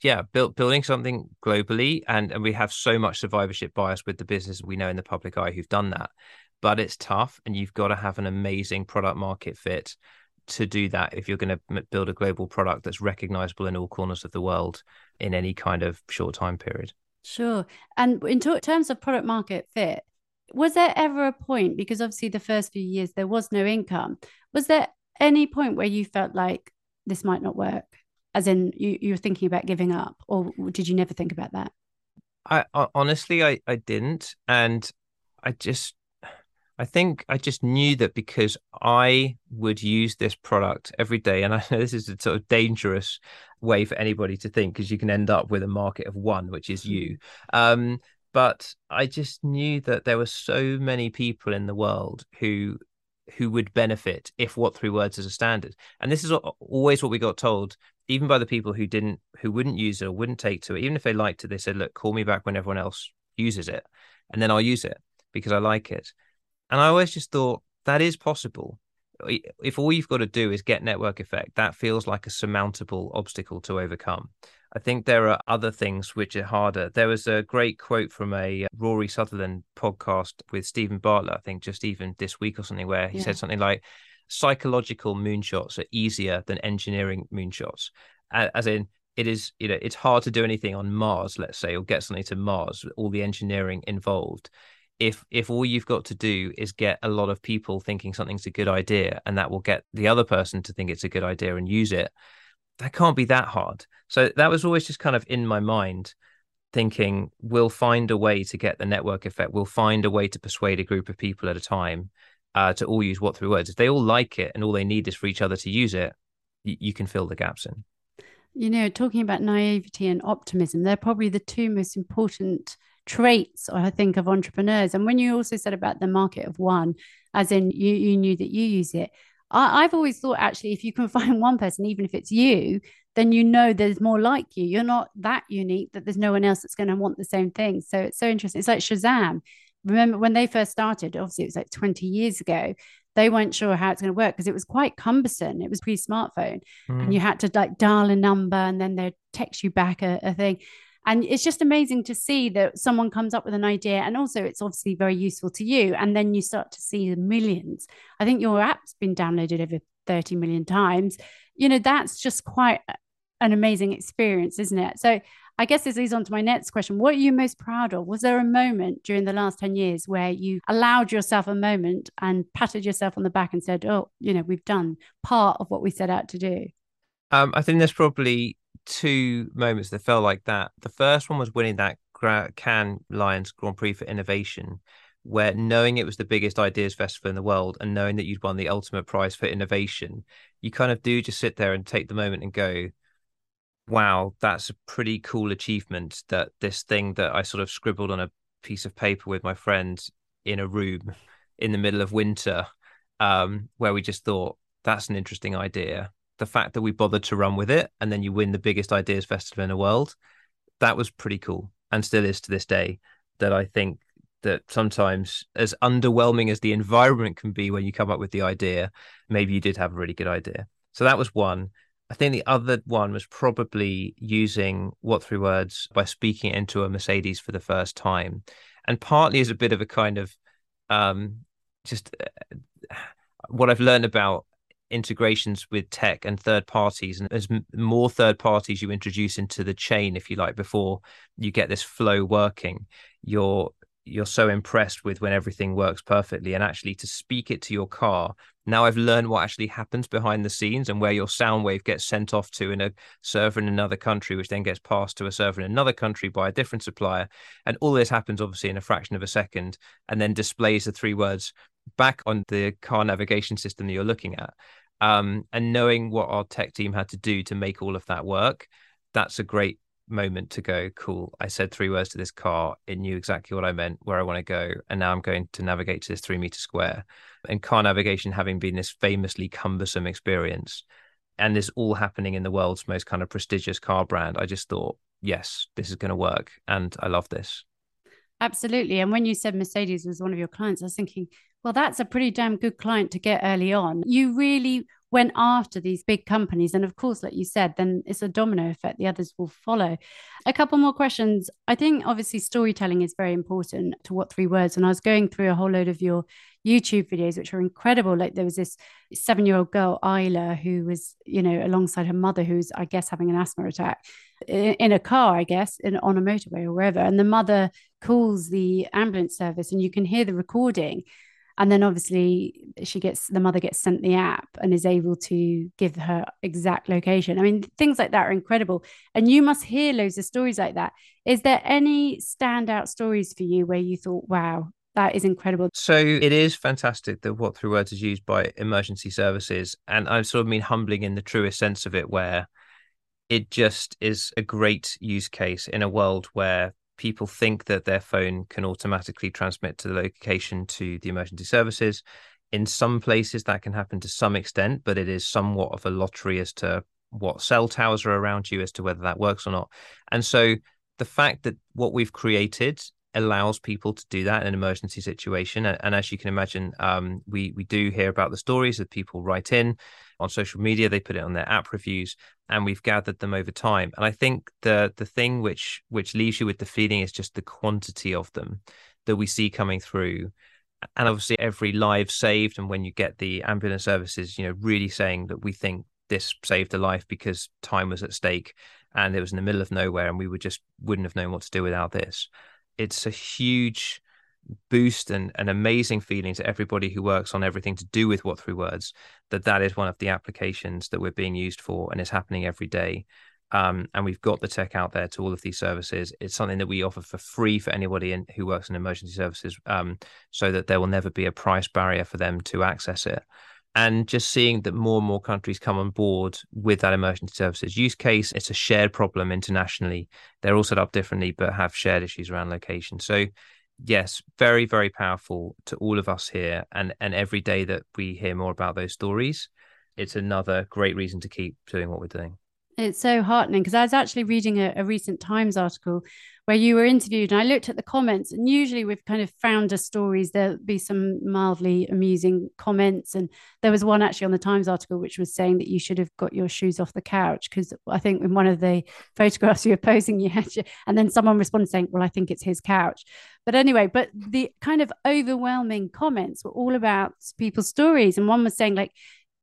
yeah, build, building something globally. And, and we have so much survivorship bias with the business we know in the public eye who've done that, but it's tough. And you've got to have an amazing product market fit to do that if you're going to build a global product that's recognizable in all corners of the world in any kind of short time period. Sure. And in t- terms of product market fit, was there ever a point, because obviously the first few years there was no income, was there any point where you felt like this might not work, as in you, you were thinking about giving up, or did you never think about that? I, I honestly, I, I didn't. And I just, I think I just knew that because I would use this product every day. And I know this is a sort of dangerous way for anybody to think, because you can end up with a market of one, which is you. Um, but I just knew that there were so many people in the world who who would benefit if what three words is a standard. And this is always what we got told, even by the people who didn't, who wouldn't use it or wouldn't take to it. Even if they liked it, they said, look, call me back when everyone else uses it, and then I'll use it because I like it. And I always just thought that is possible. If all you've got to do is get network effect, that feels like a surmountable obstacle to overcome. I think there are other things which are harder. There was a great quote from a Rory Sutherland podcast with Stephen Bartlett, I think just even this week or something, where he yeah. said something like, psychological moonshots are easier than engineering moonshots. As in, it is, you know, it's hard to do anything on Mars, let's say, or get something to Mars, all the engineering involved. If if all you've got to do is get a lot of people thinking something's a good idea, and that will get the other person to think it's a good idea and use it, that can't be that hard. So that was always just kind of in my mind, thinking we'll find a way to get the network effect. We'll find a way to persuade a group of people at a time uh, to all use what three words. If they all like it and all they need is for each other to use it, y- you can fill the gaps in. You know, talking about naivety and optimism, they're probably the two most important traits, I think, of entrepreneurs. And when you also said about the market of one, as in you, you knew that you use it. I, I've always thought, actually, if you can find one person, even if it's you, then you know there's more like you. You're not that unique that there's no one else that's going to want the same thing. So it's so interesting. It's like Shazam. Remember when they first started, obviously it was like twenty years ago, they weren't sure how it's going to work because it was quite cumbersome. It was pre-smartphone mm. and you had to like dial a number and then they'd text you back a, a thing. And it's just amazing to see that someone comes up with an idea, and also it's obviously very useful to you. And then you start to see the millions. I think your app's been downloaded over thirty million times. You know, that's just quite an amazing experience, isn't it? So I guess this leads on to my next question. What are you most proud of? Was there a moment during the last ten years where you allowed yourself a moment and patted yourself on the back and said, oh, you know, we've done part of what we set out to do? Um, I think there's probably two moments that felt like that. The first one was winning that Gra- Cannes Lions Grand Prix for Innovation, where knowing it was the biggest ideas festival in the world and knowing that you'd won the ultimate prize for innovation, you kind of do just sit there and take the moment and go, wow, that's a pretty cool achievement, that this thing that I sort of scribbled on a piece of paper with my friend in a room in the middle of winter, um, where we just thought, that's an interesting idea. the fact that we bothered to run with it and then you win the biggest ideas festival in the world, that was pretty cool and still is to this day. That I think that sometimes, as underwhelming as the environment can be when you come up with the idea, maybe you did have a really good idea. So that was one. I think the other one was probably using What Three Words by speaking into a Mercedes for the first time. And partly as a bit of a kind of um, just uh, what I've learned about integrations with tech and third parties. And as m- more third parties you introduce into the chain, if you like, before you get this flow working, you're you're so impressed with when everything works perfectly. And actually to speak it to your car, now I've learned what actually happens behind the scenes and where your sound wave gets sent off to in a server in another country, which then gets passed to a server in another country by a different supplier. And all this happens obviously in a fraction of a second, and then displays the three words back on the car navigation system that you're looking at. Um, and knowing what our tech team had to do to make all of that work, that's a great moment to go, cool, I said three words to this car, it knew exactly what I meant, where I want to go, and now I'm going to navigate to this three meter square. And car navigation having been this famously cumbersome experience, and this all happening in the world's most kind of prestigious car brand, I just thought, yes, this is going to work, and I love this. Absolutely. And when you said Mercedes was one of your clients, I was thinking, well, that's a pretty damn good client to get early on. You really went after these big companies. And of course, like you said, then it's a domino effect. The others will follow. A couple more questions. I think obviously storytelling is very important to What Three Words. And I was going through a whole load of your YouTube videos, which are incredible. Like there was this seven-year-old girl, Isla, who was, you know, alongside her mother, who's, I guess, having an asthma attack in, in a car, I guess, in, on a motorway or wherever. And the mother calls the ambulance service and you can hear the recording. And then obviously she gets, the mother gets sent the app and is able to give her exact location. I mean, things like that are incredible. And you must hear loads of stories like that. Is there any standout stories for you where you thought, wow, that is incredible? So it is fantastic that What Three Words is used by emergency services. And I sort of mean humbling in the truest sense of it, where it just is a great use case in a world where people think that their phone can automatically transmit to the location to the emergency services. In some places that can happen to some extent, but it is somewhat of a lottery as to what cell towers are around you as to whether that works or not. And so the fact that what we've created allows people to do that in an emergency situation. And, and as you can imagine, um, we, we do hear about the stories that people write in on social media. They put it on their app reviews, and we've gathered them over time. And I think the the thing which which leaves you with the feeling is just the quantity of them that we see coming through. And obviously every life saved. And when you get the ambulance services, you know, really saying that we think this saved a life because time was at stake and it was in the middle of nowhere and we would just wouldn't have known what to do without this. It's a huge boost and an amazing feeling to everybody who works on everything to do with What Three Words, that that is one of the applications that we're being used for and is happening every day. Um, and we've got the tech out there to all of these services. It's something that we offer for free for anybody in, who works in emergency services, um, so that there will never be a price barrier for them to access it. And just seeing that more and more countries come on board with that emergency services use case. It's a shared problem internationally. They're all set up differently, but have shared issues around location. So yes, very, very powerful to all of us here. And, and every day that we hear more about those stories, it's another great reason to keep doing what we're doing. It's so heartening, because I was actually reading a, a recent Times article where you were interviewed, and I looked at the comments, and usually with kind of founder stories, there'll be some mildly amusing comments. And there was one actually on the Times article, which was saying that you should have got your shoes off the couch, because I think in one of the photographs you were posing, you had your, and then someone responded saying, well, I think it's his couch. But anyway, but the kind of overwhelming comments were all about people's stories. And one was saying, like,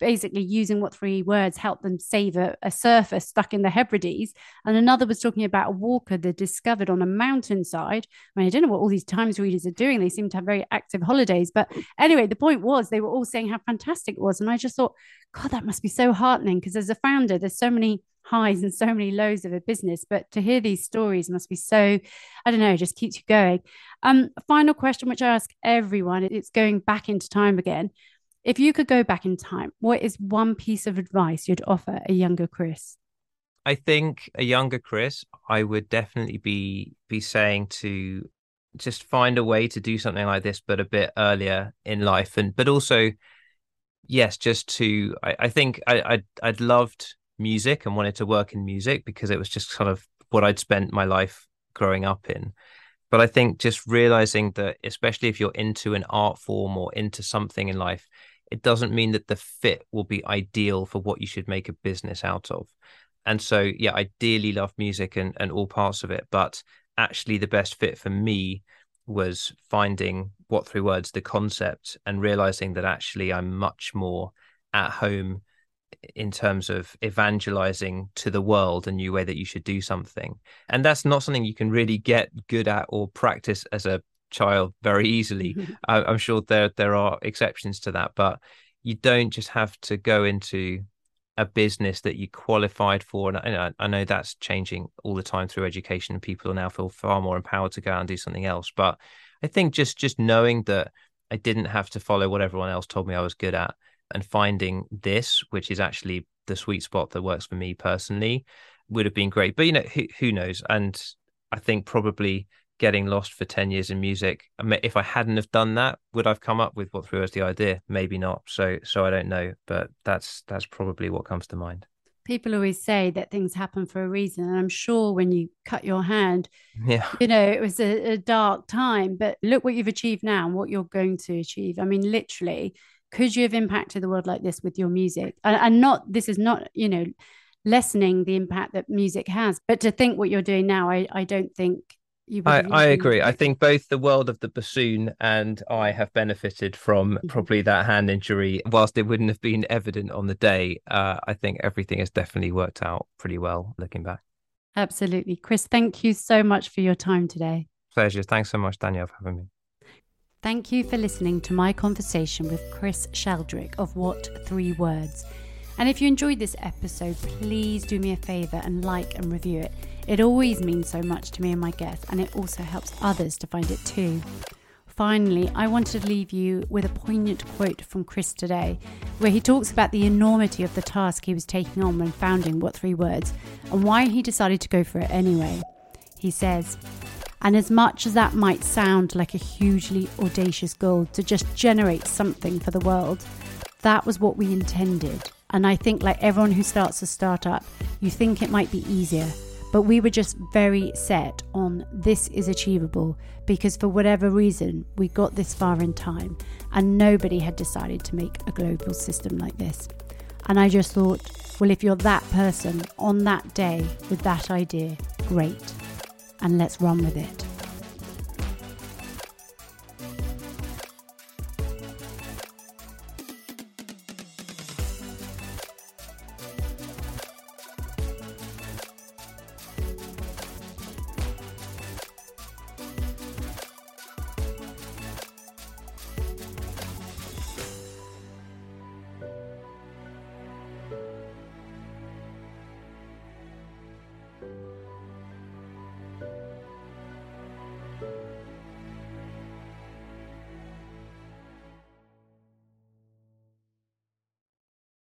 basically using What Three Words helped them save a, a surfer stuck in the Hebrides. And another was talking about a walker they discovered on a mountainside. I mean, I don't know what all these Times readers are doing. They seem to have very active holidays. But anyway, the point was they were all saying how fantastic it was. And I just thought, God, that must be so heartening, because as a founder, there's so many highs and so many lows of a business. But to hear these stories must be so, I don't know, just keeps you going. Um, final question, which I ask everyone, it's going back into time again. If you could go back in time, what is one piece of advice you'd offer a younger Chris? I think a younger Chris, I would definitely be be saying to just find a way to do something like this, but a bit earlier in life. And but also yes, just to, I, I think I, I, I'd loved music and wanted to work in music because it was just kind of what I'd spent my life growing up in. But I think just realizing that, especially if you're into an art form or into something in life, it doesn't mean that the fit will be ideal for what you should make a business out of. And so, yeah, I dearly love music and, and all parts of it. But actually the best fit for me was finding What Three Words, the concept, and realizing that actually I'm much more at home in terms of evangelizing to the world a new way that you should do something. And that's not something you can really get good at or practice as a child very easily. I, I'm sure there there are exceptions to that, but you don't just have to go into a business that you qualified for. And I, I know that's changing all the time through education. People now feel far more empowered to go out and do something else. But I think just just knowing that I didn't have to follow what everyone else told me I was good at, and finding this, which is actually the sweet spot that works for me personally, would have been great. But, you know, who, who knows? And I think probably getting lost for ten years in music, if I hadn't have done that, would I've come up with What Three Words, the idea? Maybe not. So so I don't know, but that's that's probably what comes to mind. People always say that things happen for a reason. And I'm sure when you cut your hand, yeah, you know, it was a, a dark time, but look what you've achieved now and what you're going to achieve. I mean, literally, could you have impacted the world like this with your music? And, and not, this is not, you know, lessening the impact that music has, but to think what you're doing now, I, I don't think you would. I, I agree. I think both the world of the bassoon and I have benefited from probably that hand injury. Whilst it wouldn't have been evident on the day, uh, I think everything has definitely worked out pretty well looking back. Absolutely. Chris, thank you so much for your time today. Pleasure. Thanks so much, Danielle, for having me. Thank you for listening to my conversation with Chris Sheldrick of What Three Words. And if you enjoyed this episode, please do me a favour and like and review it. It always means so much to me and my guests, and it also helps others to find it too. Finally, I wanted to leave you with a poignant quote from Chris today, where he talks about the enormity of the task he was taking on when founding What Three Words and why he decided to go for it anyway. He says, "And as much as that might sound like a hugely audacious goal to just generate something for the world, that was what we intended. And I think like everyone who starts a startup, you think it might be easier, but we were just very set on this is achievable because for whatever reason, we got this far in time and nobody had decided to make a global system like this." And I just thought, well, if you're that person on that day with that idea, great. And let's run with it.